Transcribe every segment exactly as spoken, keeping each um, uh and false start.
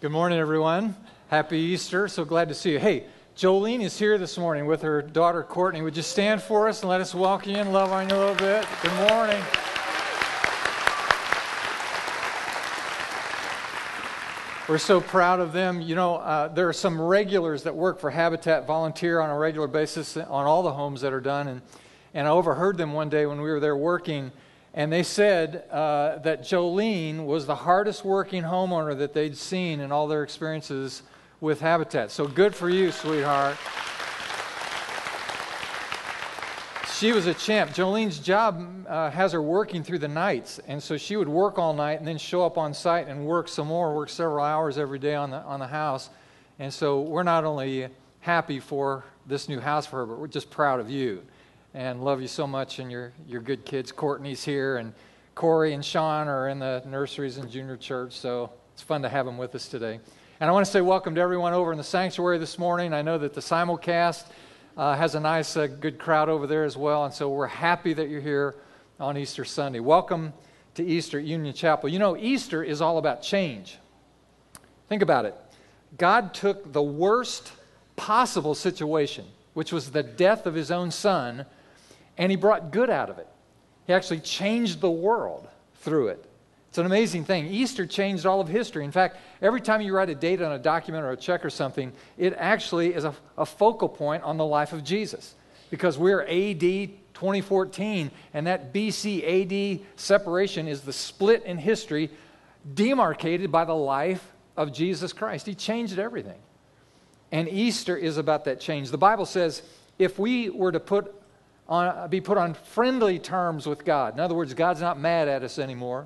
Good morning, everyone. Happy Easter. So glad to see you. Hey, Jolene is here this morning with her daughter, Courtney. Would you stand for us and let us walk you in, love on you a little bit? Good morning. We're so proud of them. You know, uh, there are some regulars that work for Habitat, volunteer on a regular basis on all the homes that are done. And, and I overheard them one day when we were there working, and they said uh, that Jolene was the hardest working homeowner that they'd seen in all their experiences with Habitat. So good for you, sweetheart. She was a champ. Jolene's job uh, has her working through the nights, and so she would work all night and then show up on site and work some more, work several hours every day on the, on the house. And so we're not only happy for this new house for her, but we're just proud of you. And love you so much, and your your good kids. Courtney's here, and Corey and Sean are in the nurseries and junior church, so it's fun to have them with us today. And I want to say welcome to everyone over in the sanctuary this morning. I know that the simulcast uh, has a nice, uh, good crowd over there as well, and so we're happy that you're here on Easter Sunday. Welcome to Easter at Union Chapel. You know, Easter is all about change. Think about it. God took the worst possible situation, which was the death of his own son, and he brought good out of it. He actually changed the world through it. It's an amazing thing. Easter changed all of history. In fact, every time you write a date on a document or a check or something, it actually is a, a focal point on the life of Jesus. Because we're A D twenty fourteen, and that B C A D separation is the split in history demarcated by the life of Jesus Christ. He changed everything. And Easter is about that change. The Bible says if we were to put On, be put on friendly terms with God. In other words, God's not mad at us anymore.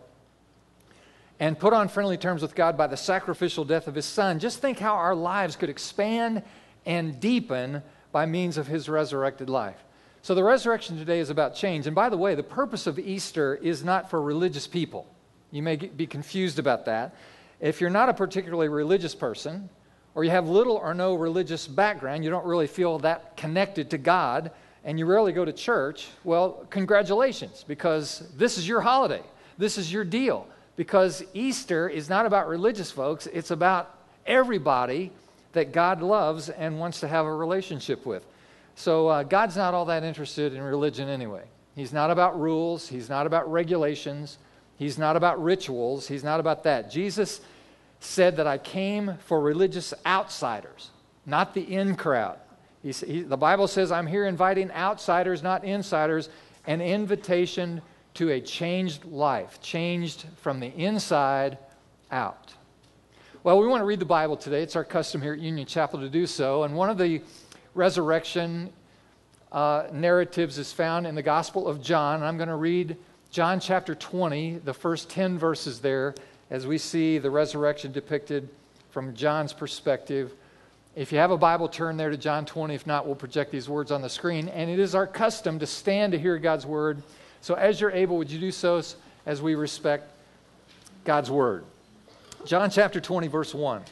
And put on friendly terms with God by the sacrificial death of his son. Just think how our lives could expand and deepen by means of his resurrected life. So the resurrection today is about change. And by the way, the purpose of Easter is not for religious people. You may get, be confused about that. If you're not a particularly religious person, or you have little or no religious background, you don't really feel that connected to God, and you rarely go to church, well, congratulations, because this is your holiday. This is your deal. Because Easter is not about religious folks. It's about everybody that God loves and wants to have a relationship with. So uh, God's not all that interested in religion anyway. He's not about rules. He's not about regulations. He's not about rituals. He's not about that. Jesus said that I came for religious outsiders, not the in crowd. He, he, the Bible says, I'm here inviting outsiders, not insiders, an invitation to a changed life, changed from the inside out. Well, we want to read the Bible today. It's our custom here at Union Chapel to do so. And one of the resurrection uh, narratives is found in the Gospel of John. And I'm going to read John chapter twenty, the first ten verses there, as we see the resurrection depicted from John's perspective. If you have a Bible, turn there to John twenty. If not, we'll project these words on the screen. And it is our custom to stand to hear God's word. So as you're able, would you do so as we respect God's word? John chapter twenty, verse one.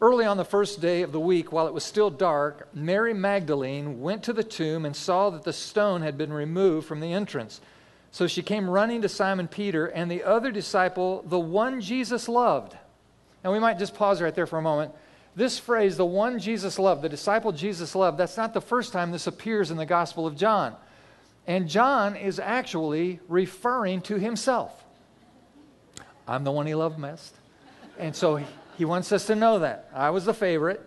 Early on the first day of the week, while it was still dark, Mary Magdalene went to the tomb and saw that the stone had been removed from the entrance. So she came running to Simon Peter and the other disciple, the one Jesus loved. Now we might just pause right there for a moment. This phrase, the one Jesus loved, the disciple Jesus loved, that's not the first time this appears in the Gospel of John. And John is actually referring to himself. I'm the one he loved best. And so he, he wants us to know that. I was the favorite.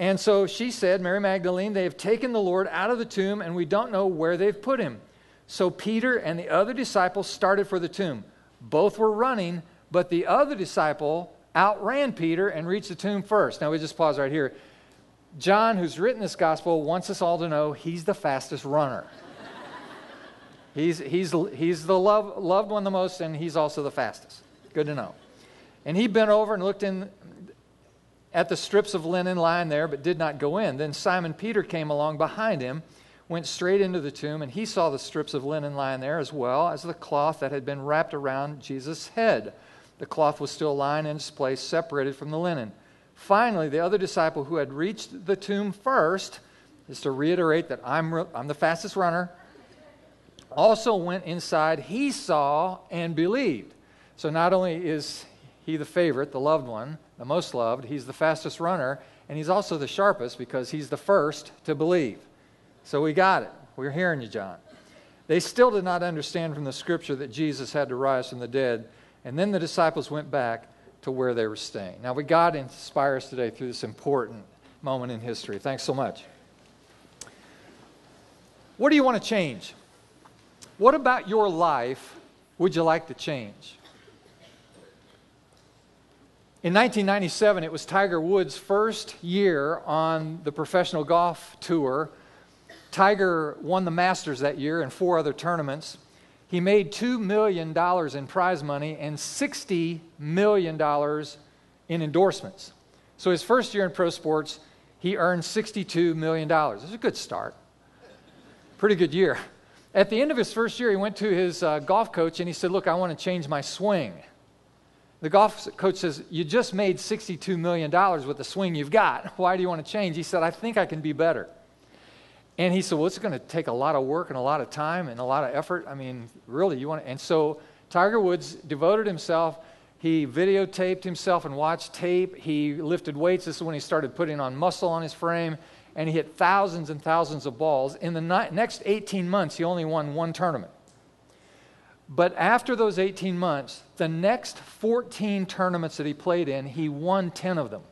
And so she said, Mary Magdalene, they have taken the Lord out of the tomb, and we don't know where they've put him. So Peter and the other disciple started for the tomb. Both were running, but the other disciple outran Peter and reached the tomb first. Now we just pause right here. John, who's written this gospel, wants us all to know he's the fastest runner. he's, he's, he's the love, loved one the most, and he's also the fastest. Good to know. And he bent over and looked in at the strips of linen lying there, but did not go in. Then Simon Peter came along behind him, went straight into the tomb, and he saw the strips of linen lying there, as well as the cloth that had been wrapped around Jesus' head. The cloth was still lying in its place, separated from the linen. Finally, the other disciple who had reached the tomb first, is to reiterate that I'm, re- I'm the fastest runner, also went inside. He saw and believed. So not only is he the favorite, the loved one, the most loved. He's the fastest runner, and he's also the sharpest because he's the first to believe. So we got it. We're hearing you, John. They still did not understand from the scripture that Jesus had to rise from the dead, and then the disciples went back to where they were staying. Now, would God inspire us today through this important moment in history. Thanks so much. What do you want to change? What about your life would you like to change? In nineteen ninety-seven, it was Tiger Woods' first year on the professional golf tour. Tiger won the Masters that year and four other tournaments. He made two million dollars in prize money and sixty million dollars in endorsements. So his first year in pro sports, he earned sixty-two million dollars. It was a good start. Pretty good year. At the end of his first year, he went to his uh, golf coach and he said, "Look, I want to change my swing." The golf coach says, "You just made sixty-two million dollars with the swing you've got. Why do you want to change?" He said, "I think I can be better." And he said, "Well, it's going to take a lot of work and a lot of time and a lot of effort. I mean, really, you want to?" And so Tiger Woods devoted himself. He videotaped himself and watched tape. He lifted weights. This is when he started putting on muscle on his frame. And he hit thousands and thousands of balls. In the next eighteen months, he only won one tournament. But after those eighteen months, the next fourteen tournaments that he played in, he won ten of them.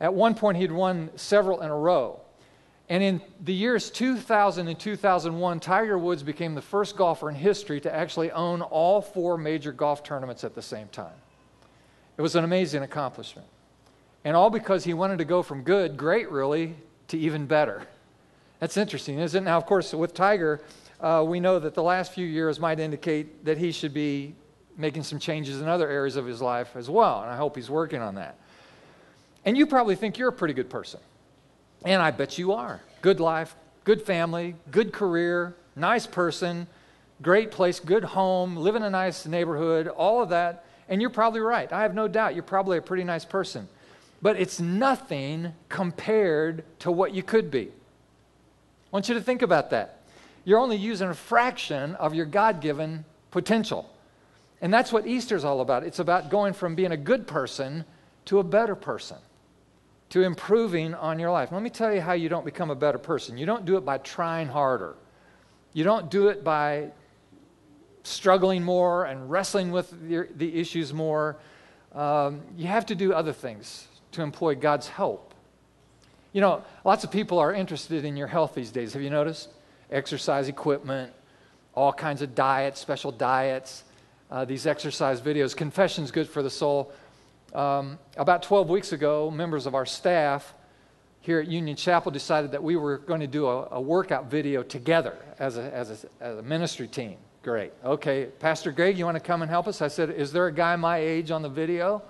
At one point, he'd won several in a row. And in the years two thousand and two thousand one, Tiger Woods became the first golfer in history to actually own all four major golf tournaments at the same time. It was an amazing accomplishment. And all because he wanted to go from good, great really, to even better. That's interesting, isn't it? Now, of course, with Tiger, uh, we know that the last few years might indicate that he should be making some changes in other areas of his life as well, and I hope he's working on that. And you probably think you're a pretty good person, and I bet you are. Good life, good family, good career, nice person, great place, good home, live in a nice neighborhood, all of that, and you're probably right. I have no doubt you're probably a pretty nice person. But it's nothing compared to what you could be. I want you to think about that. You're only using a fraction of your God-given potential. And that's what Easter's all about. It's about going from being a good person to a better person, to improving on your life. Let me tell you how you don't become a better person. You don't do it by trying harder. You don't do it by struggling more and wrestling with the, the issues more. Um, you have to do other things to employ God's help. You know, lots of people are interested in your health these days. Have you noticed? Exercise equipment, all kinds of diets, special diets, uh, these exercise videos. Confession's good for the soul. Um, about twelve weeks ago, members of our staff here at Union Chapel decided that we were going to do a, a workout video together as a, as, a, as a ministry team. Great. Okay, Pastor Greg, you want to come and help us? I said, "Is there a guy my age on the video?"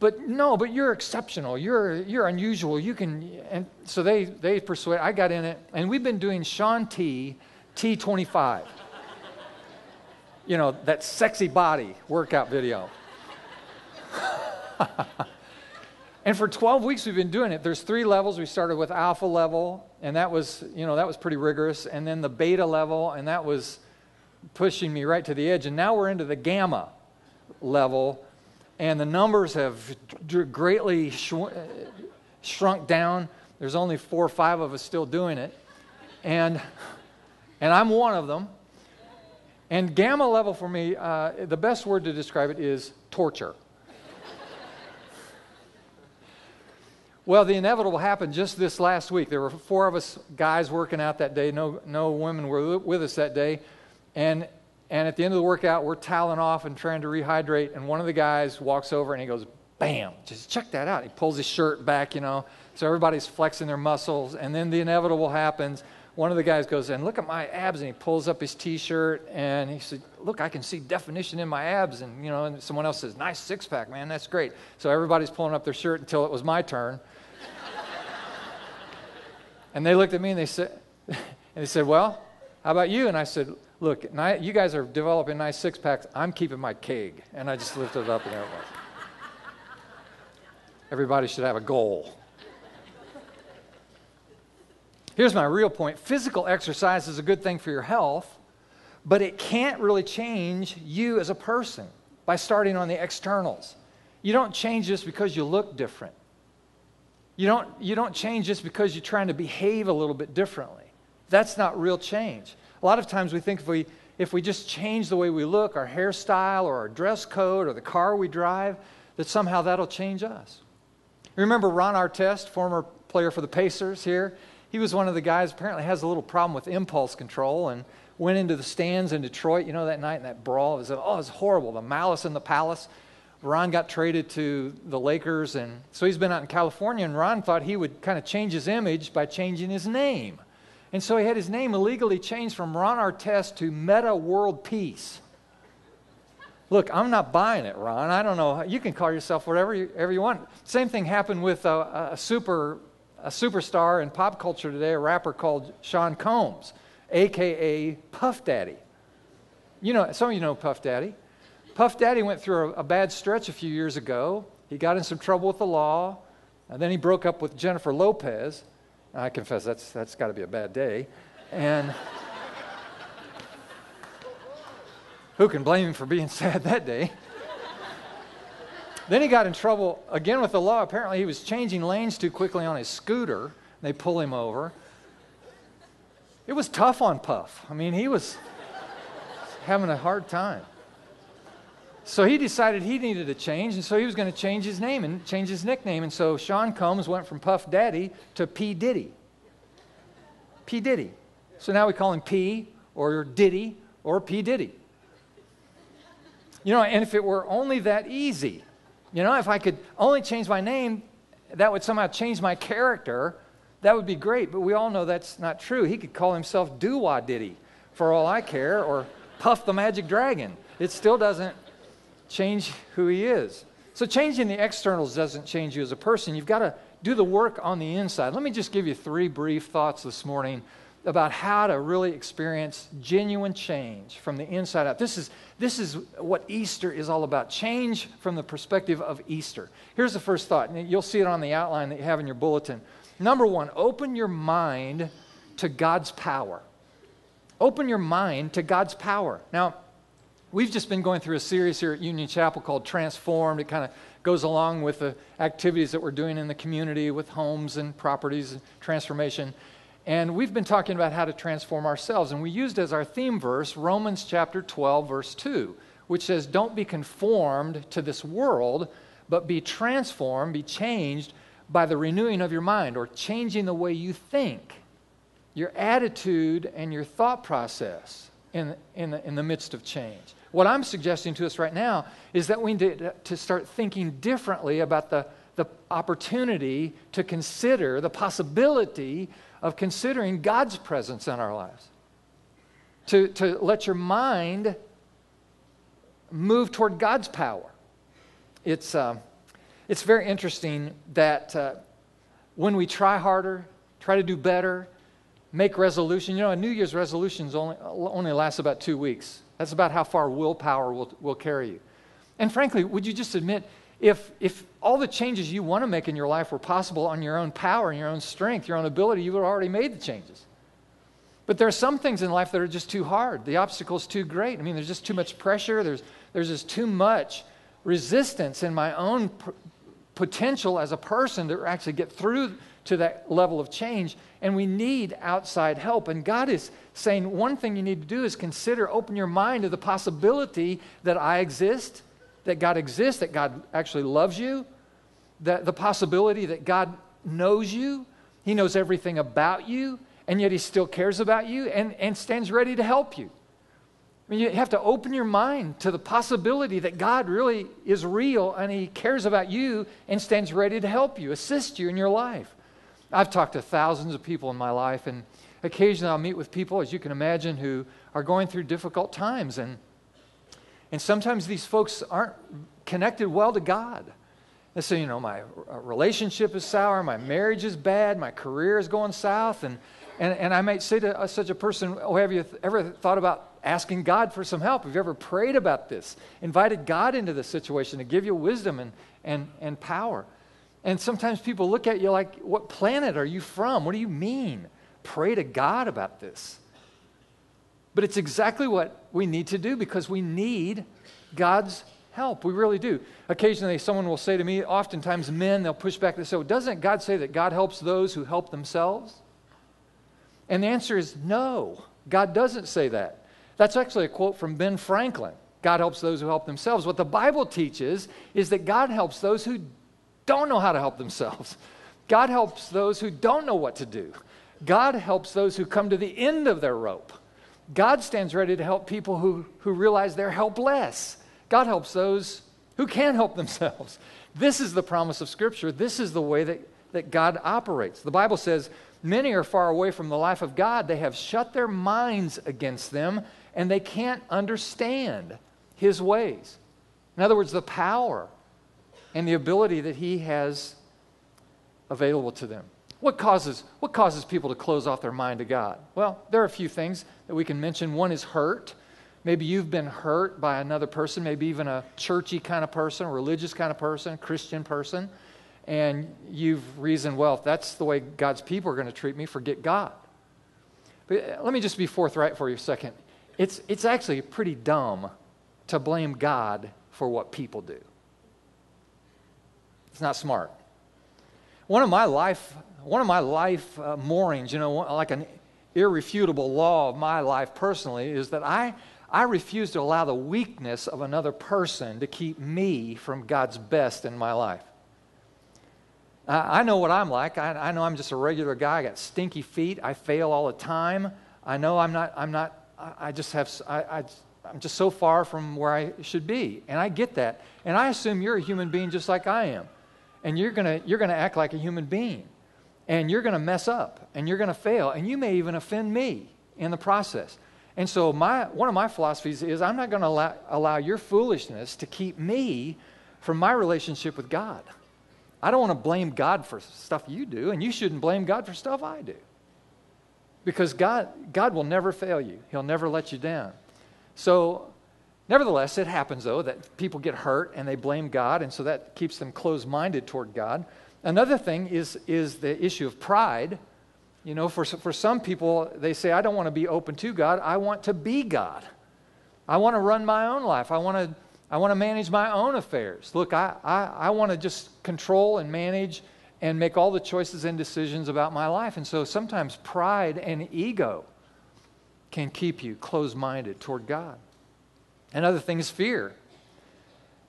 But no, but you're exceptional. You're you're unusual. You can, and so they they persuade. I got in it, and we've been doing Sean T, T twenty-five. You know, that sexy body workout video. And for twelve weeks we've been doing it. There's three levels. We started with alpha level, and that was, you know, that was pretty rigorous, and then the beta level, and that was pushing me right to the edge. And now we're into the gamma level. And the numbers have greatly sh shrunk down. There's only four or five of us still doing it. And, and I'm one of them. And gamma level for me, uh, the best word to describe it is torture. Well, the inevitable happened just this last week. There were four of us guys working out that day. No, no women were with us that day. And... And at the end of the workout, we're toweling off and trying to rehydrate, and one of the guys walks over and he goes, bam, just check that out. He pulls his shirt back, you know, so everybody's flexing their muscles, and then the inevitable happens. One of the guys goes, and look at my abs, and he pulls up his T-shirt, and he said, look, I can see definition in my abs, and, you know, and someone else says, nice six-pack, man, that's great. So everybody's pulling up their shirt until it was my turn. And they looked at me, and they said, and they said, well, how about you? And I said, look, you guys are developing nice six-packs. I'm keeping my keg. And I just lifted it up, and there it was. Everybody should have a goal. Here's my real point. Physical exercise is a good thing for your health, But it can't really change you as a person by starting on the externals. You don't change just because you look different. You don't, you don't change just because you're trying to behave a little bit differently. That's not real change. A lot of times we think if we, if we just change the way we look, our hairstyle or our dress code or the car we drive, that somehow that'll change us. Remember Ron Artest, former player for the Pacers here? He was one of the guys, apparently has a little problem with impulse control and went into the stands in Detroit, you know, that night in that brawl. It was, oh, it was horrible, the malice in the palace. Ron got traded to the Lakers, and so he's been out in California, and Ron thought he would kind of change his image by changing his name. And so he had his name illegally changed from Ron Artest to Meta World Peace. Look, I'm not buying it, Ron. I don't know. You can call yourself whatever you, whatever you want. Same thing happened with a, a, super, a superstar in pop culture today, a rapper called Sean Combs, a k a. Puff Daddy. You know, some of you know Puff Daddy. Puff Daddy went through a, a bad stretch a few years ago. He got in some trouble with the law, and then he broke up with Jennifer Lopez. I confess, that's that's got to be a bad day. And who can blame him for being sad that day? Then he got in trouble again with the law. Apparently he was changing lanes too quickly on his scooter, and they pull him over. It was tough on Puff. I mean, he was having a hard time. So he decided he needed a change, and so he was going to change his name and change his nickname. And so Sean Combs went from Puff Daddy to P. Diddy. P. Diddy. So now we call him P or Diddy or P. Diddy. You know, and if it were only that easy, you know, if I could only change my name, that would somehow change my character, that would be great. But we all know that's not true. He could call himself Doo-Wah Diddy for all I care, or Puff the Magic Dragon. It still doesn't change who he is. So changing the externals doesn't change you as a person. You've got to do the work on the inside. Let me just give you three brief thoughts this morning about how to really experience genuine change from the inside out. This is, this is what Easter is all about, change from the perspective of Easter. Here's the first thought, and you'll see it on the outline that you have in your bulletin. Number one, open your mind to God's power. Open your mind to God's power. Now, we've just been going through a series here at Union Chapel called Transformed. It kind of goes along with the activities that we're doing in the community with homes and properties and transformation. And we've been talking about how to transform ourselves. And we used as our theme verse Romans chapter twelve, verse two, which says, "Don't be conformed to this world, but be transformed, be changed by the renewing of your mind," or changing the way you think, your attitude and your thought process in, in, the, in the midst of change. What I'm suggesting to us right now is that we need to start thinking differently about the, the opportunity to consider, the possibility of considering God's presence in our lives. To, to let your mind move toward God's power. It's, uh, it's very interesting that uh, when we try harder, try to do better, make resolution. You know, a New Year's resolution only, only lasts about two weeks. That's about how far willpower will, will carry you. And frankly, would you just admit, if, if all the changes you want to make in your life were possible on your own power and your own strength, your own ability, you would have already made the changes. But there are some things in life that are just too hard. The obstacle's too great. I mean, there's just too much pressure. There's, there's just too much resistance in my own pr- potential as a person to actually get through to that level of change. And we need outside help. And God is saying one thing you need to do is consider, open your mind to the possibility that I exist, that God exists, that God actually loves you, that the possibility that God knows you, He knows everything about you, and yet He still cares about you and, and stands ready to help you. I mean, you have to open your mind to the possibility that God really is real and He cares about you and stands ready to help you, assist you in your life. I've talked to thousands of people in my life, and occasionally I'll meet with people, as you can imagine, who are going through difficult times, and And sometimes these folks aren't connected well to God. They say, you know, my relationship is sour, my marriage is bad, my career is going south. And, and, and I might say to such a person, oh, have you ever thought about asking God for some help? Have you ever prayed about this? Invited God into this situation to give you wisdom and, and, and power. And sometimes people look at you like, what planet are you from? What do you mean? Pray to God about this. But it's exactly what we need to do because we need God's help. We really do. Occasionally, someone will say to me, oftentimes men, they'll push back and say, doesn't God say that God helps those who help themselves? And the answer is no, God doesn't say that. That's actually a quote from Ben Franklin. God helps those who help themselves. What the Bible teaches is that God helps those who don't know how to help themselves. God helps those who don't know what to do. God helps those who come to the end of their rope. God stands ready to help people who, who realize they're helpless. God helps those who can't help themselves. This is the promise of Scripture. This is the way that, that God operates. The Bible says, many are far away from the life of God. They have shut their minds against them, and they can't understand His ways. In other words, the power and the ability that He has available to them. What causes, what causes people to close off their mind to God? Well, there are a few things that we can mention. One is hurt. Maybe you've been hurt by another person, maybe even a churchy kind of person, a religious kind of person, Christian person, and you've reasoned, well, if that's the way God's people are going to treat me, forget God. But let me just be forthright for you a second. It's, it's actually pretty dumb to blame God for what people do. It's not smart. One of my life, one of my life uh, moorings, you know, like an irrefutable law of my life personally, is that I, I refuse to allow the weakness of another person to keep me from God's best in my life. I, I know what I'm like. I, I know I'm just a regular guy. I got stinky feet. I fail all the time. I know I'm not. I'm not. I, I just have. I, I, I'm just so far from where I should be, and I get that. And I assume you're a human being just like I am. And you're gonna you're gonna act like a human being, and you're gonna mess up, and you're gonna fail, and you may even offend me in the process. And so my one of my philosophies is I'm not gonna allow, allow your foolishness to keep me from my relationship with God. I don't want to blame God for stuff you do, and you shouldn't blame God for stuff I do. Because God God will never fail you. He'll never let you down. So. Nevertheless, it happens, though, that people get hurt and they blame God, and so that keeps them closed-minded toward God. Another thing is, is the issue of pride. You know, for, for some people, they say, I don't want to be open to God. I want to be God. I want to run my own life. I want to, I want to manage my own affairs. Look, I, I, I want to just control and manage and make all the choices and decisions about my life. And so sometimes pride and ego can keep you closed-minded toward God. Another thing is fear.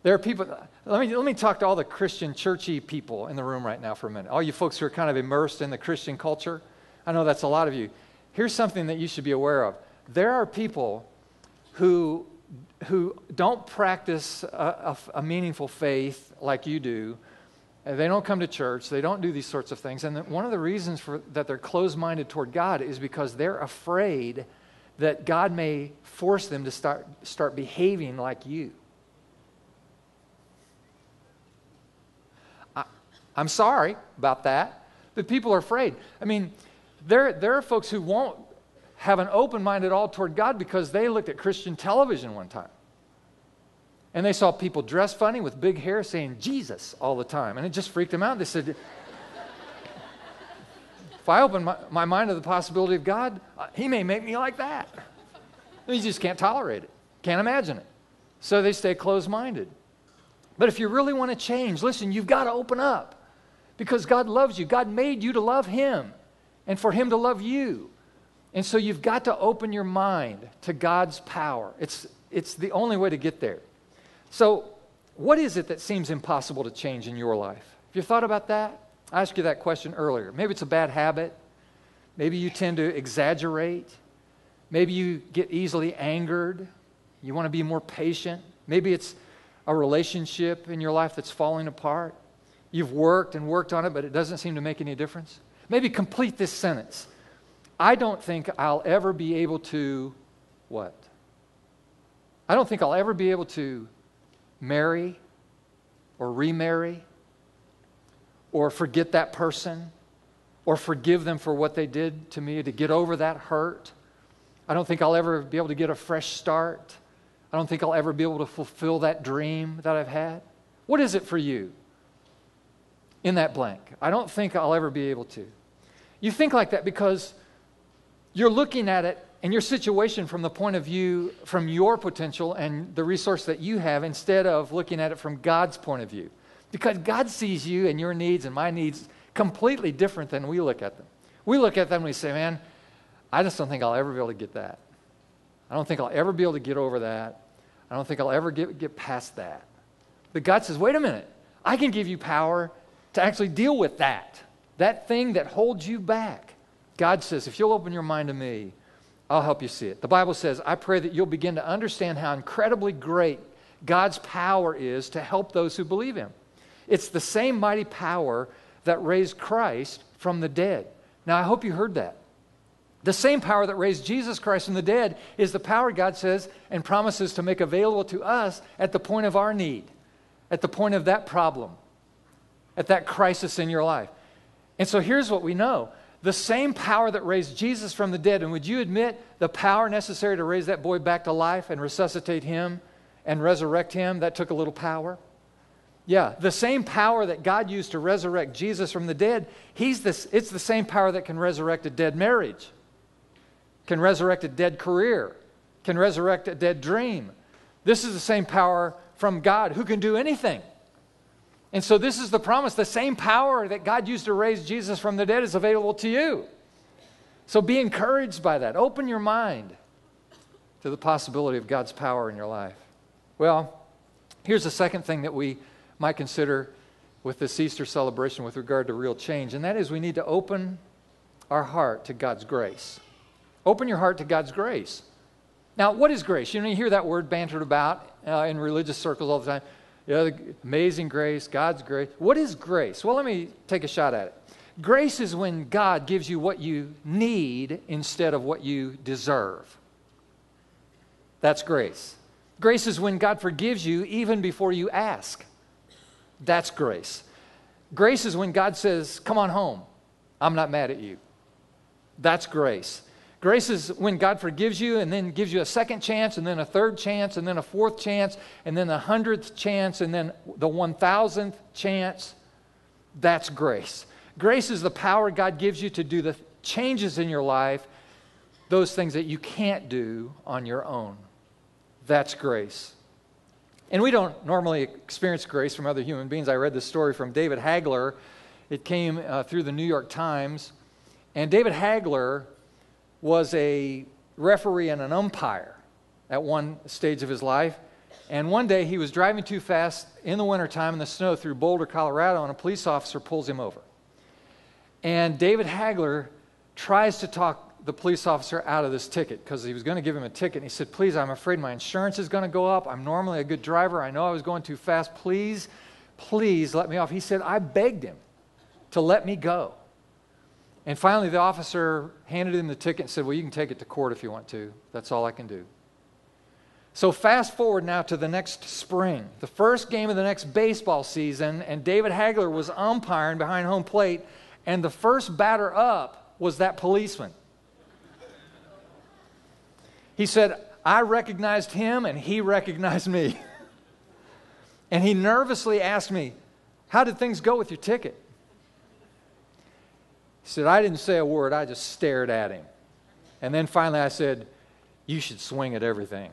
There are people, let me, let me talk to all the Christian churchy people in the room right now for a minute. All you folks who are kind of immersed in the Christian culture, I know that's a lot of you. Here's something that you should be aware of. There are people who, who don't practice a, a, a meaningful faith like you do. They don't come to church. They don't do these sorts of things. And one of the reasons for, that they're closed-minded toward God is because they're afraid that God may force them to start, start behaving like you. I, I'm sorry about that, but people are afraid. I mean, there, there are folks who won't have an open mind at all toward God because they looked at Christian television one time. And they saw people dressed funny with big hair saying Jesus all the time. And it just freaked them out. They said, if I open my, my mind to the possibility of God, He may make me like that. You just can't tolerate it, can't imagine it. So they stay closed-minded. But if you really want to change, listen, you've got to open up because God loves you. God made you to love Him and for Him to love you. And so you've got to open your mind to God's power. It's, it's the only way to get there. So what is it that seems impossible to change in your life? Have you thought about that? I asked you that question earlier. Maybe it's a bad habit. Maybe you tend to exaggerate. Maybe you get easily angered. You want to be more patient. Maybe it's a relationship in your life that's falling apart. You've worked and worked on it, but it doesn't seem to make any difference. Maybe complete this sentence. I don't think I'll ever be able to what? I don't think I'll ever be able to marry or remarry, or forget that person, or forgive them for what they did to me, to get over that hurt. I don't think I'll ever be able to get a fresh start. I don't think I'll ever be able to fulfill that dream that I've had. What is it for you in that blank? I don't think I'll ever be able to. You think like that because you're looking at it and your situation from the point of view, from your potential and the resource that you have, instead of looking at it from God's point of view. Because God sees you and your needs and my needs completely different than we look at them. We look at them and we say, man, I just don't think I'll ever be able to get that. I don't think I'll ever be able to get over that. I don't think I'll ever get, get past that. But God says, wait a minute, I can give you power to actually deal with that, that thing that holds you back. God says, if you'll open your mind to me, I'll help you see it. The Bible says, I pray that you'll begin to understand how incredibly great God's power is to help those who believe him. It's the same mighty power that raised Christ from the dead. Now, I hope you heard that. The same power that raised Jesus Christ from the dead is the power God says and promises to make available to us at the point of our need, at the point of that problem, at that crisis in your life. And so here's what we know. The same power that raised Jesus from the dead, and would you admit the power necessary to raise that boy back to life and resuscitate him and resurrect him, that took a little power? Yeah, the same power that God used to resurrect Jesus from the dead, he's this, it's the same power that can resurrect a dead marriage, can resurrect a dead career, can resurrect a dead dream. This is the same power from God who can do anything. And so this is the promise. The same power that God used to raise Jesus from the dead is available to you. So be encouraged by that. Open your mind to the possibility of God's power in your life. Well, here's the second thing that we might consider with this Easter celebration with regard to real change, and that is we need to open our heart to God's grace. Open your heart to God's grace. Now, what is grace? You know, you hear that word bantered about uh, in religious circles all the time. You know, the amazing grace, God's grace. What is grace? Well, let me take a shot at it. Grace is when God gives you what you need instead of what you deserve. That's grace. Grace is when God forgives you even before you ask. That's grace. Grace is when God says, come on home. I'm not mad at you. That's grace. Grace is when God forgives you and then gives you a second chance and then a third chance and then a fourth chance and then the hundredth chance and then the one thousandth chance. That's grace. Grace is the power God gives you to do the changes in your life, those things that you can't do on your own. That's grace. And we don't normally experience grace from other human beings. I read this story from David Hagler. It came uh, through the New York Times. And David Hagler was a referee and an umpire at one stage of his life. And one day he was driving too fast in the wintertime in the snow through Boulder, Colorado, and a police officer pulls him over. And David Hagler tries to talk the police officer out of this ticket because he was going to give him a ticket. And he said, please, I'm afraid my insurance is going to go up. I'm normally a good driver. I know I was going too fast. Please, please let me off. He said, I begged him to let me go. And finally, the officer handed him the ticket and said, well, you can take it to court if you want to. That's all I can do. So fast forward now to the next spring, the first game of the next baseball season, and David Hagler was umpiring behind home plate, and the first batter up was that policeman. He said, I recognized him, and he recognized me. And he nervously asked me, how did things go with your ticket? He said, I didn't say a word, I just stared at him. And then finally I said, you should swing at everything.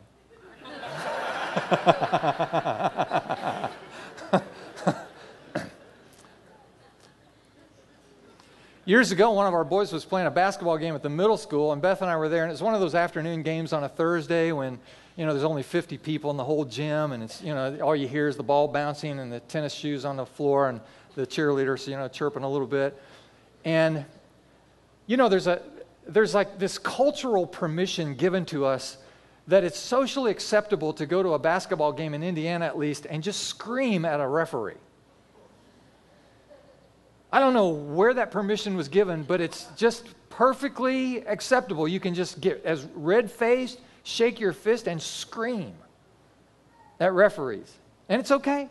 Years ago, one of our boys was playing a basketball game at the middle school, and Beth and I were there, and it was one of those afternoon games on a Thursday when, you know, there's only fifty people in the whole gym, and it's, you know, all you hear is the ball bouncing and the tennis shoes on the floor and the cheerleaders, you know, chirping a little bit. And, you know, there's a there's like this cultural permission given to us that it's socially acceptable to go to a basketball game in Indiana, at least, and just scream at a referee. I don't know where that permission was given, but it's just perfectly acceptable. You can just get as red-faced, shake your fist, and scream at referees. And it's okay.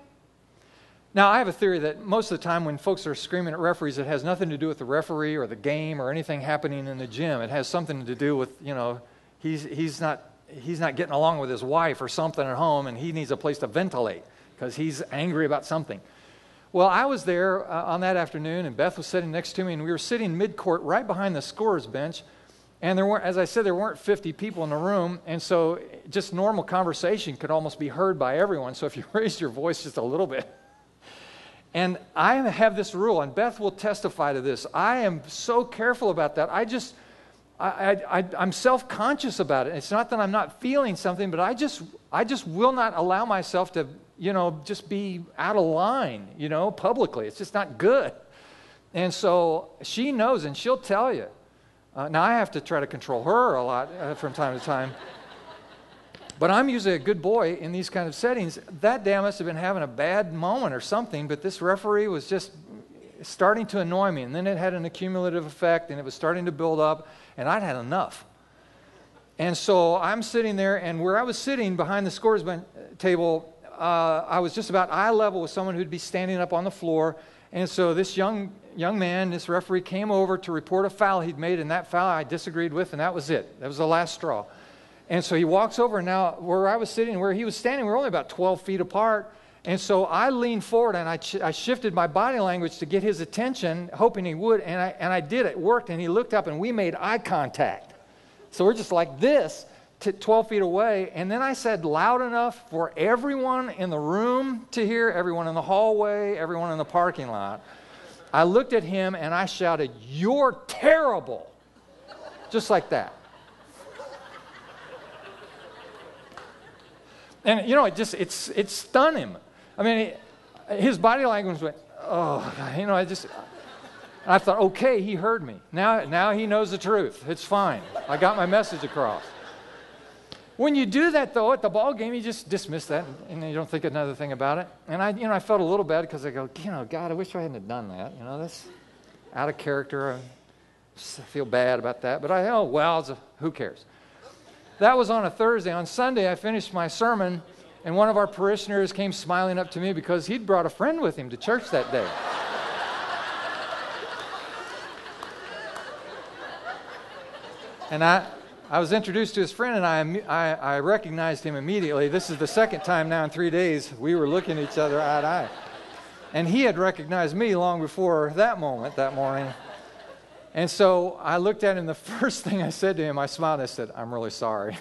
Now, I have a theory that most of the time when folks are screaming at referees, it has nothing to do with the referee or the game or anything happening in the gym. It has something to do with, you know, he's, he's, not, he's not getting along with his wife or something at home, and he needs a place to ventilate because he's angry about something. Well, I was there uh, on that afternoon, and Beth was sitting next to me, and we were sitting mid-court right behind the scorer's bench, And there weren't, as I said, there weren't fifty people in the room, and so just normal conversation could almost be heard by everyone. So if you raised your voice just a little bit. And I have this rule, and Beth will testify to this. I am so careful about that. I just, I, I, I, I'm self-conscious about it. It's not that I'm not feeling something, but I just, I just will not allow myself to, you know, just be out of line, you know, publicly. It's just not good. And so she knows, and she'll tell you. Uh, now, I have to try to control her a lot uh, from time to time. But I'm usually a good boy in these kind of settings. That day I must have been having a bad moment or something, but this referee was just starting to annoy me. And then it had an accumulative effect, and it was starting to build up, and I'd had enough. And so I'm sitting there, and where I was sitting behind the scorer's table, uh, I was just about eye level with someone who'd be standing up on the floor. And so this young young man, this referee, came over to report a foul he'd made, and that foul I disagreed with, and that was it. That was the last straw. And so he walks over, and now where I was sitting, where he was standing, we were only about twelve feet apart. And so I leaned forward, and I, ch- I shifted my body language to get his attention, hoping he would, and I, and I did. It worked, and he looked up, and we made eye contact. So we're just like this, t- twelve feet away. And then I said loud enough for everyone in the room to hear, everyone in the hallway, everyone in the parking lot. I looked at him, and I shouted, "You're terrible," just like that. And, you know, it just, it's, it stunned him. I mean, it, his body language went, oh, you know, I just, I thought, okay, he heard me. Now, now he knows the truth. It's fine. I got my message across. When you do that, though, at the ball game, you just dismiss that, and, and you don't think another thing about it. And I, you know, I felt a little bad because I go, you know, God, I wish I hadn't have done that. You know, that's out of character. I feel bad about that. But I, oh, well, it's a, who cares? That was on a Thursday. On Sunday, I finished my sermon, and one of our parishioners came smiling up to me because he'd brought a friend with him to church that day. And I... I was introduced to his friend, and I, I, I recognized him immediately. This is the second time now in three days we were looking at each other eye to eye. And he had recognized me long before that moment, that morning. And so I looked at him. The first thing I said to him, I smiled, and I said, "I'm really sorry."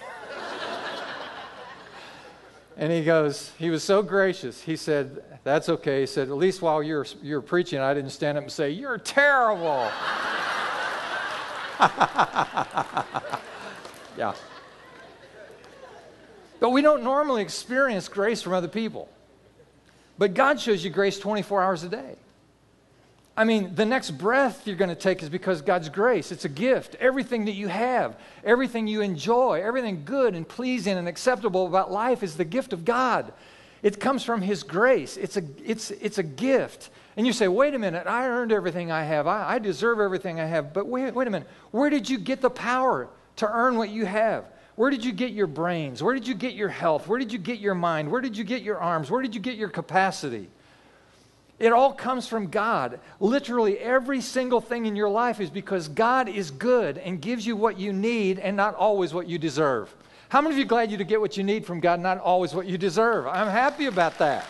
And he goes, he was so gracious. He said, "That's okay." He said, "At least while you were, you were preaching, I didn't stand up and say, 'You're terrible.'" Yeah. But we don't normally experience grace from other people. But God shows you grace twenty-four hours a day. I mean, the next breath you're going to take is because God's grace. It's a gift. Everything that you have, everything you enjoy, everything good and pleasing and acceptable about life is the gift of God. It comes from His grace. It's a, it's, it's a gift. And you say, wait a minute, I earned everything I have. I, I deserve everything I have. But wait, wait a minute, where did you get the power to earn what you have? Where did you get your brains? Where did you get your health? Where did you get your mind? Where did you get your arms? Where did you get your capacity? It all comes from God. Literally every single thing in your life is because God is good and gives you what you need and not always what you deserve. How many of you are glad you get what you need from God, not always what you deserve? I'm happy about that.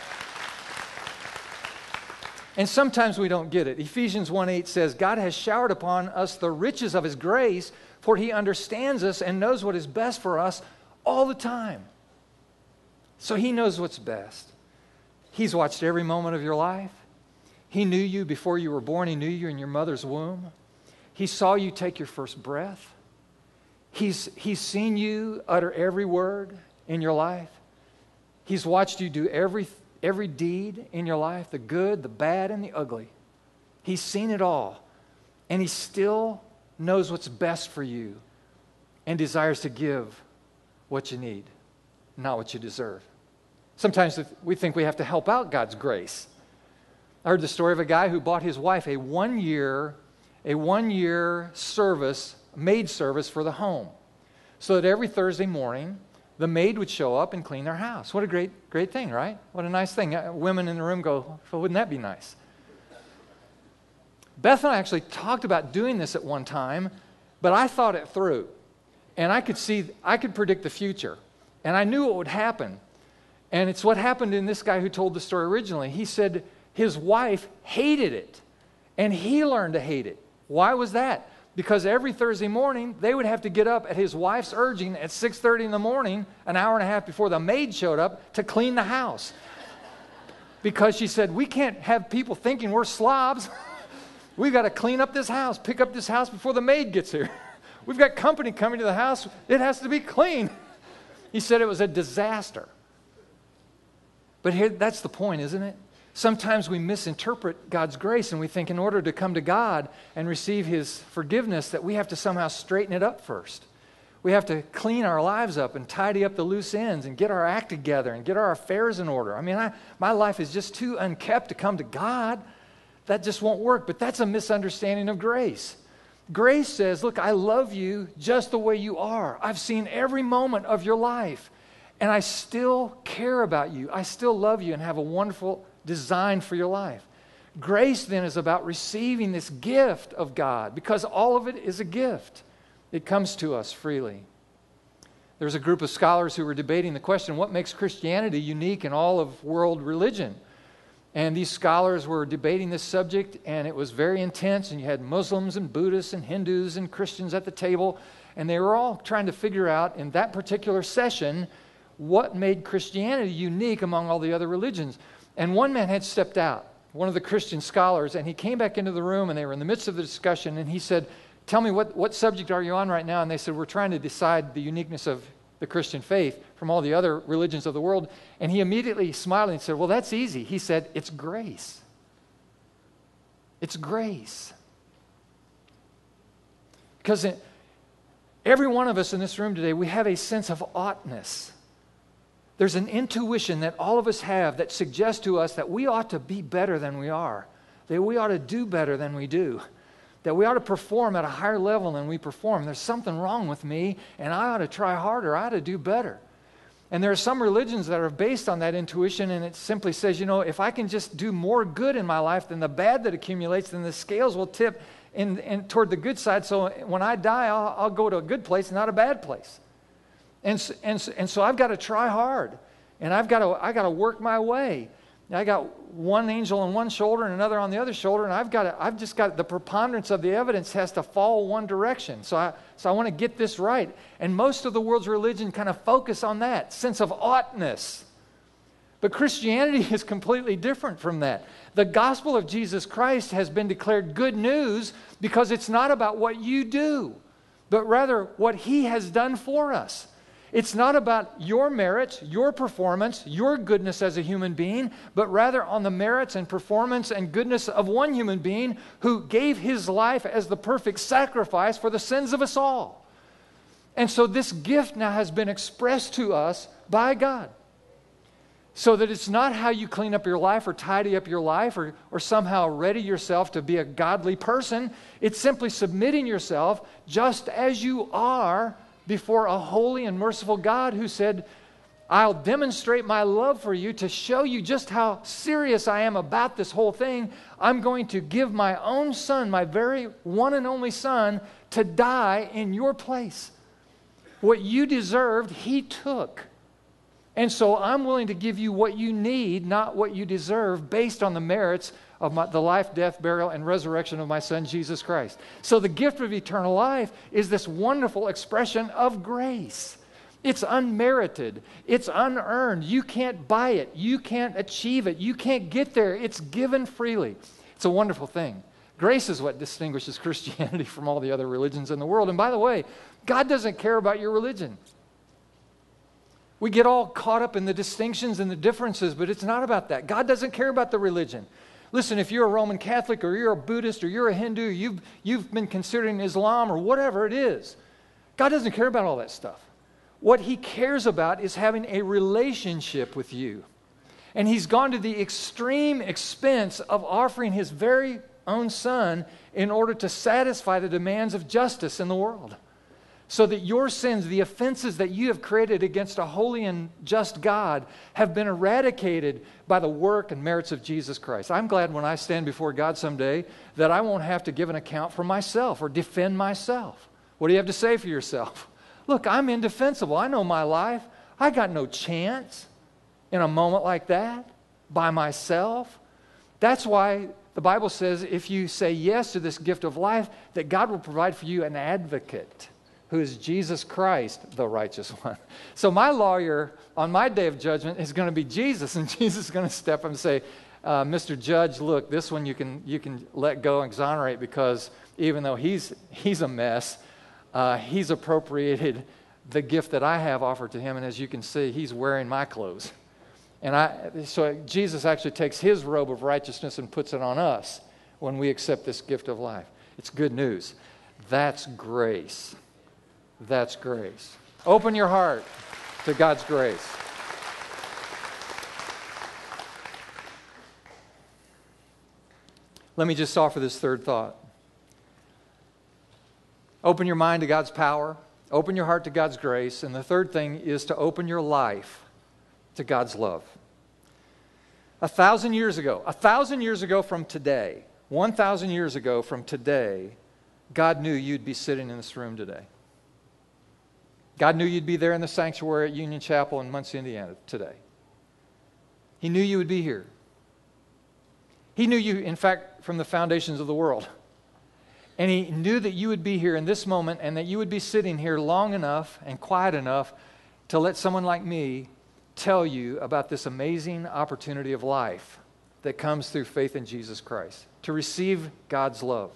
And sometimes we don't get it. Ephesians one eight says, "God has showered upon us the riches of His grace, for He understands us and knows what is best for us all the time." So He knows what's best. He's watched every moment of your life. He knew you before you were born. He knew you in your mother's womb. He saw you take your first breath. He's, he's seen you utter every word in your life. He's watched you do every, every deed in your life, the good, the bad, and the ugly. He's seen it all. And He still knows what's best for you and desires to give what you need, not what you deserve. Sometimes we think we have to help out God's grace. I heard the story of a guy who bought his wife a one-year, a one-year service, maid service for the home, so that every Thursday morning the maid would show up and clean their house. What a great, great thing, right? What a nice thing. Women in the room go, well, wouldn't that be nice? Beth and I actually talked about doing this at one time, but I thought it through. And I could see, I could predict the future. And I knew what would happen. And it's what happened in this guy who told the story originally. He said his wife hated it. And he learned to hate it. Why was that? because every Thursday morning, they would have to get up at his wife's urging at six thirty in the morning, an hour and a half before the maid showed up, to clean the house. Because she said, we can't have people thinking we're slobs. We've got to clean up this house, pick up this house before the maid gets here. We've got company coming to the house. It has to be clean. He said it was a disaster. But here, that's the point, isn't it? Sometimes we misinterpret God's grace, and we think in order to come to God and receive his forgiveness that we have to somehow straighten it up first. We have to clean our lives up and tidy up the loose ends and get our act together and get our affairs in order. I mean, I, my life is just too unkept to come to God. That just won't work, but that's a misunderstanding of grace. Grace says, look, I love you just the way you are. I've seen every moment of your life, and I still care about you. I still love you and have a wonderful design for your life. Grace then is about receiving this gift of God, because all of it is a gift. It comes to us freely. There was a group of scholars who were debating the question, what makes Christianity unique in all of world religion? And these scholars were debating this subject, and it was very intense, and you had Muslims and Buddhists and Hindus and Christians at the table, and they were all trying to figure out in that particular session what made Christianity unique among all the other religions. And one man had stepped out, one of the Christian scholars, and he came back into the room, and they were in the midst of the discussion, and he said, tell me, what, what subject are you on right now? And they said, we're trying to decide the uniqueness of the Christian faith from all the other religions of the world. And he immediately smiled and said, well, that's easy. He said, it's grace. It's grace. Because in, every one of us in this room today, we have a sense of oughtness. There's an intuition that all of us have that suggests to us that we ought to be better than we are, that we ought to do better than we do, that we ought to perform at a higher level than we perform. There's something wrong with me, and I ought to try harder. I ought to do better. And there are some religions that are based on that intuition, and it simply says, you know, if I can just do more good in my life than the bad that accumulates, then the scales will tip in, in toward the good side, so when I die, I'll, I'll go to a good place, not a bad place. And so, and, so, and so I've got to try hard, and I've got to, I've got to work my way. I got one angel on one shoulder and another on the other shoulder, and I've got to, I've just got the preponderance of the evidence has to fall one direction. So I, so I want to get this right. And most of the world's religion kind of focus on that sense of oughtness. But Christianity is completely different from that. The gospel of Jesus Christ has been declared good news because it's not about what you do, but rather what he has done for us. It's not about your merits, your performance, your goodness as a human being, but rather on the merits and performance and goodness of one human being who gave his life as the perfect sacrifice for the sins of us all. And so this gift now has been expressed to us by God. So that it's not how you clean up your life or tidy up your life or, or somehow ready yourself to be a godly person. It's simply submitting yourself just as you are before a holy and merciful God who said, I'll demonstrate my love for you to show you just how serious I am about this whole thing. I'm going to give my own son, my very one and only son, to die in your place. What you deserved, he took. And so I'm willing to give you what you need, not what you deserve, based on the merits of my, the life, death, burial, and resurrection of my son, Jesus Christ. So the gift of eternal life is this wonderful expression of grace. It's unmerited. It's unearned. You can't buy it. You can't achieve it. You can't get there. It's given freely. It's a wonderful thing. Grace is what distinguishes Christianity from all the other religions in the world. And by the way, God doesn't care about your religion. We get all caught up in the distinctions and the differences, but it's not about that. God doesn't care about the religion. Listen, if you're a Roman Catholic or you're a Buddhist or you're a Hindu, you've, you've been considering Islam or whatever it is, God doesn't care about all that stuff. What he cares about is having a relationship with you. And he's gone to the extreme expense of offering his very own son in order to satisfy the demands of justice in the world. So that your sins, the offenses that you have created against a holy and just God, have been eradicated by the work and merits of Jesus Christ. I'm glad when I stand before God someday that I won't have to give an account for myself or defend myself. What do you have to say for yourself? Look, I'm indefensible. I know my life. I got no chance in a moment like that by myself. That's why The Bible says if you say yes to this gift of life, that God will provide for you an advocate who is Jesus Christ, the righteous one. So my lawyer on my day of judgment is going to be Jesus, and Jesus is going to step up and say, uh, Mister Judge, look, this one you can you can let go and exonerate, because even though he's, he's a mess, uh, he's appropriated the gift that I have offered to him, and as you can see, he's wearing my clothes. And I, so Jesus actually takes his robe of righteousness and puts it on us when we accept this gift of life. It's good news. That's grace. That's grace. Open your heart to God's grace. Let me just offer this third thought. Open your mind to God's power. Open your heart to God's grace. And the third thing is to open your life to God's love. A thousand years ago, a thousand years ago from today, one thousand years ago from today, God knew you'd be sitting in this room today. God knew you'd be there in the sanctuary at Union Chapel in Muncie, Indiana today. He knew you would be here. He knew you, in fact, from the foundations of the world. And He knew that you would be here in this moment, and that you would be sitting here long enough and quiet enough to let someone like me tell you about this amazing opportunity of life that comes through faith in Jesus Christ, to receive God's love.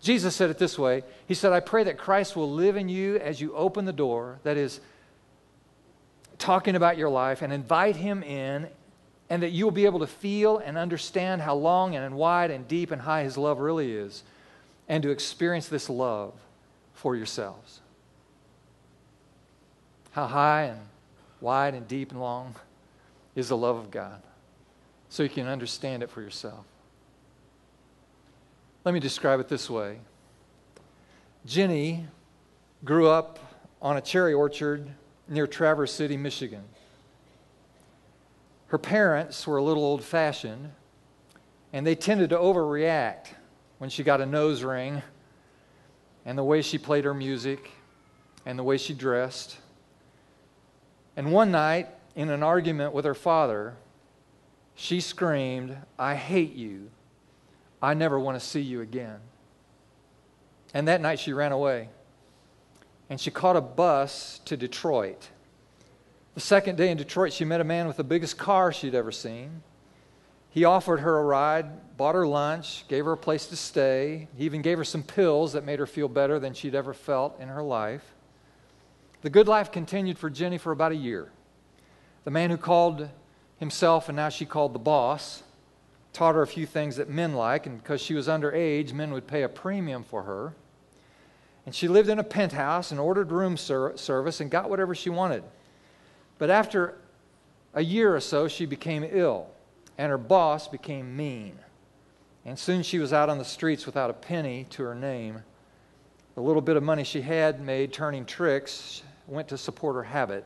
Jesus said it this way. He said, I pray that Christ will live in you as you open the door, that is, talking about your life, and invite Him in, and that you'll be able to feel and understand how long and wide and deep and high His love really is, and to experience this love for yourselves. How high and wide and deep and long is the love of God, so you can understand it for yourself. Let me describe it this way. Jenny grew up on a cherry orchard near Traverse City, Michigan. Her parents were a little old-fashioned, and they tended to overreact when she got a nose ring, and the way she played her music, and the way she dressed. And one night, in an argument with her father, she screamed, I hate you. I never want to see you again. And that night she ran away. And she caught a bus to Detroit. The second day in Detroit, she met a man with the biggest car she'd ever seen. He offered her a ride, bought her lunch, gave her a place to stay. He even gave her some pills that made her feel better than she'd ever felt in her life. The good life continued for Jenny for about a year. The man who called himself, and now she called the boss, taught her a few things that men like, and because she was underage, men would pay a premium for her. And she lived in a penthouse and ordered room ser- service and got whatever she wanted. But after a year or so, she became ill, and her boss became mean. And soon she was out on the streets without a penny to her name. The little bit of money she had made turning tricks went to support her habit.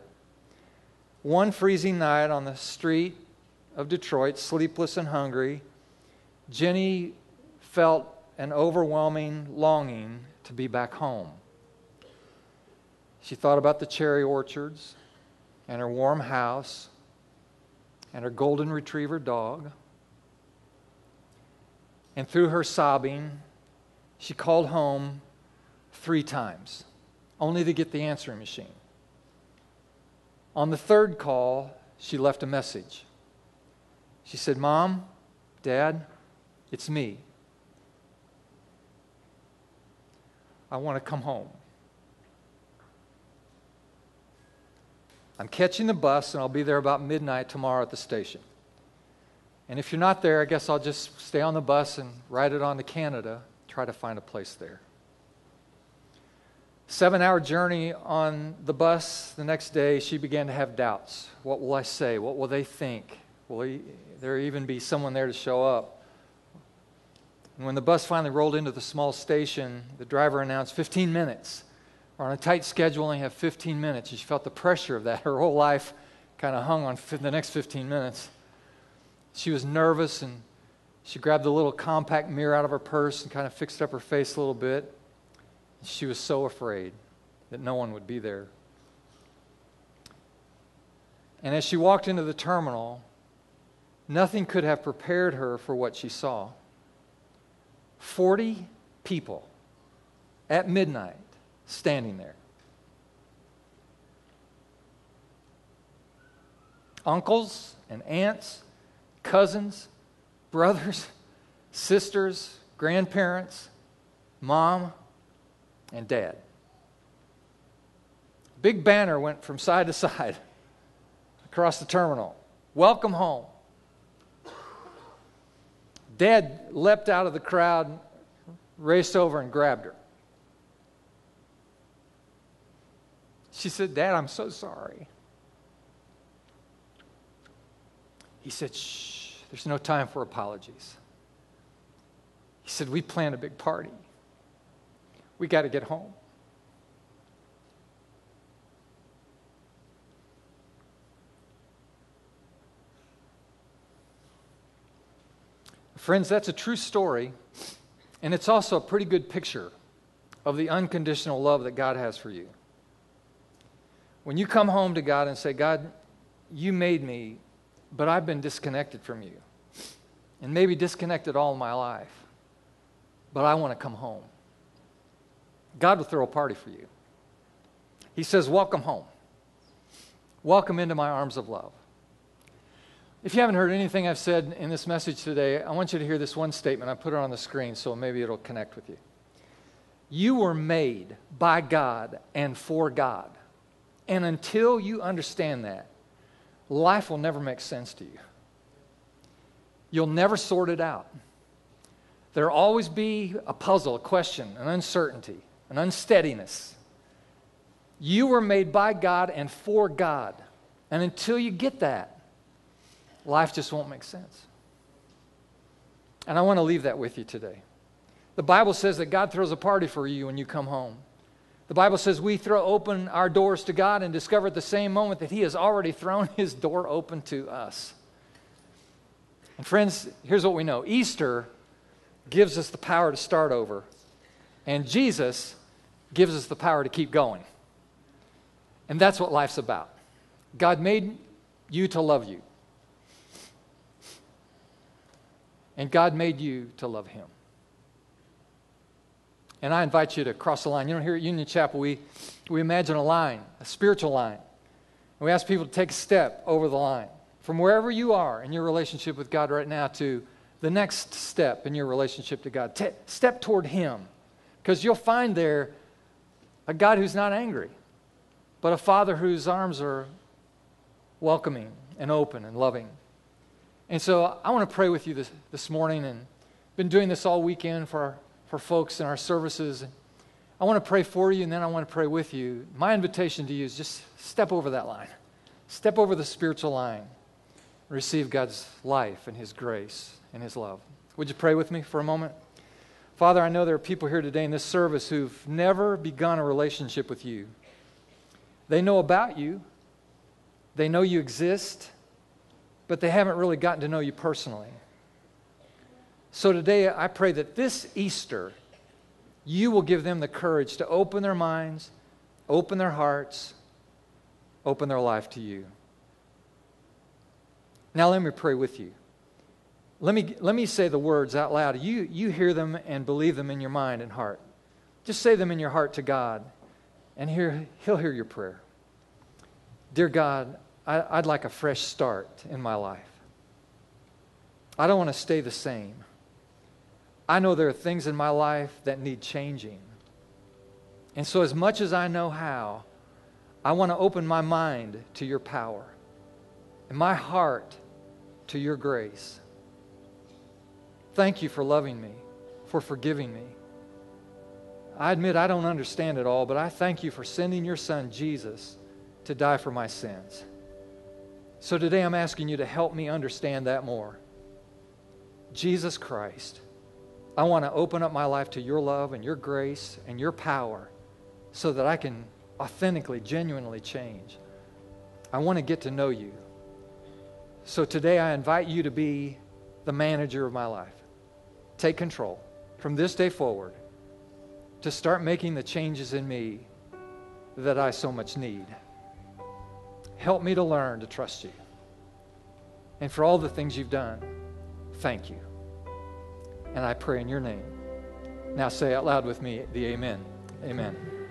One freezing night on the street of Detroit, sleepless and hungry, Jenny felt an overwhelming longing to be back home. She thought about the cherry orchards and her warm house and her golden retriever dog. And through her sobbing, she called home three times, only to get the answering machine. On the third call, she left a message. She said, Mom, Dad, it's me. I want to come home. I'm catching the bus, and I'll be there about midnight tomorrow at the station. And if you're not there, I guess I'll just stay on the bus and ride it on to Canada, try to find a place there. Seven-hour journey on the bus the next day, she began to have doubts. What will I say? What will they think? Will there even be someone there to show up? And when the bus finally rolled into the small station, the driver announced fifteen minutes. We're on a tight schedule, and you have fifteen minutes. And she felt the pressure of that. Her whole life kind of hung on the next fifteen minutes. She was nervous, and she grabbed a little compact mirror out of her purse and kind of fixed up her face a little bit. She was so afraid that no one would be there. And as she walked into the terminal, nothing could have prepared her for what she saw. forty people at midnight standing there. Uncles and aunts, cousins, brothers, sisters, grandparents, mom, and dad. Big banner went from side to side across the terminal. Welcome home. Dad leapt out of the crowd, raced over and grabbed her. She said, "Dad, I'm so sorry." He said, "Shh, there's no time for apologies." He said, "We planned a big party. We got to get home." Friends, that's a true story, and it's also a pretty good picture of the unconditional love that God has for you. When you come home to God and say, "God, you made me, but I've been disconnected from you, and maybe disconnected all my life, but I want to come home," God will throw a party for you. He says, "Welcome home. Welcome into my arms of love." If you haven't heard anything I've said in this message today, I want you to hear this one statement. I put it on the screen, so maybe it'll connect with you. You were made by God and for God. And until you understand that, life will never make sense to you. You'll never sort it out. There'll always be a puzzle, a question, an uncertainty, an unsteadiness. You were made by God and for God. And until you get that, life just won't make sense. And I want to leave that with you today. The Bible says that God throws a party for you when you come home. The Bible says we throw open our doors to God and discover at the same moment that He has already thrown His door open to us. And friends, here's what we know. Easter gives us the power to start over, and Jesus gives us the power to keep going. And that's what life's about. God made you to love you. And God made you to love Him. And I invite you to cross the line. You know, here at Union Chapel, we, we imagine a line, a spiritual line. And we ask people to take a step over the line from wherever you are in your relationship with God right now to the next step in your relationship to God. Te- step toward Him, because you'll find there a God who's not angry, but a Father whose arms are welcoming and open and loving. And so I want to pray with you this, this morning, and I've been doing this all weekend for, for folks in our services. I want to pray for you, and then I want to pray with you. My invitation to you is just step over that line. Step over the spiritual line. Receive God's life and His grace and His love. Would you pray with me for a moment? Father, I know there are people here today in this service who've never begun a relationship with You. They know about You. They know You exist. But they haven't really gotten to know You personally. So today, I pray that this Easter, You will give them the courage to open their minds, open their hearts, open their life to You. Now let me pray with you. Let me, let me say the words out loud. You, you hear them and believe them in your mind and heart. Just say them in your heart to God, and hear, He'll hear your prayer. Dear God, I'd like a fresh start in my life. I don't want to stay the same. I know there are things in my life that need changing. And so as much as I know how, I want to open my mind to Your power and my heart to Your grace. Thank You for loving me, for forgiving me. I admit I don't understand it all, but I thank You for sending Your Son, Jesus, to die for my sins. So today I'm asking You to help me understand that more. Jesus Christ, I want to open up my life to Your love and Your grace and Your power so that I can authentically, genuinely change. I want to get to know You. So today I invite You to be the manager of my life. Take control from this day forward to start making the changes in me that I so much need. Help me to learn to trust You. And for all the things You've done, thank You. And I pray in Your name. Now say out loud with me the amen. Amen.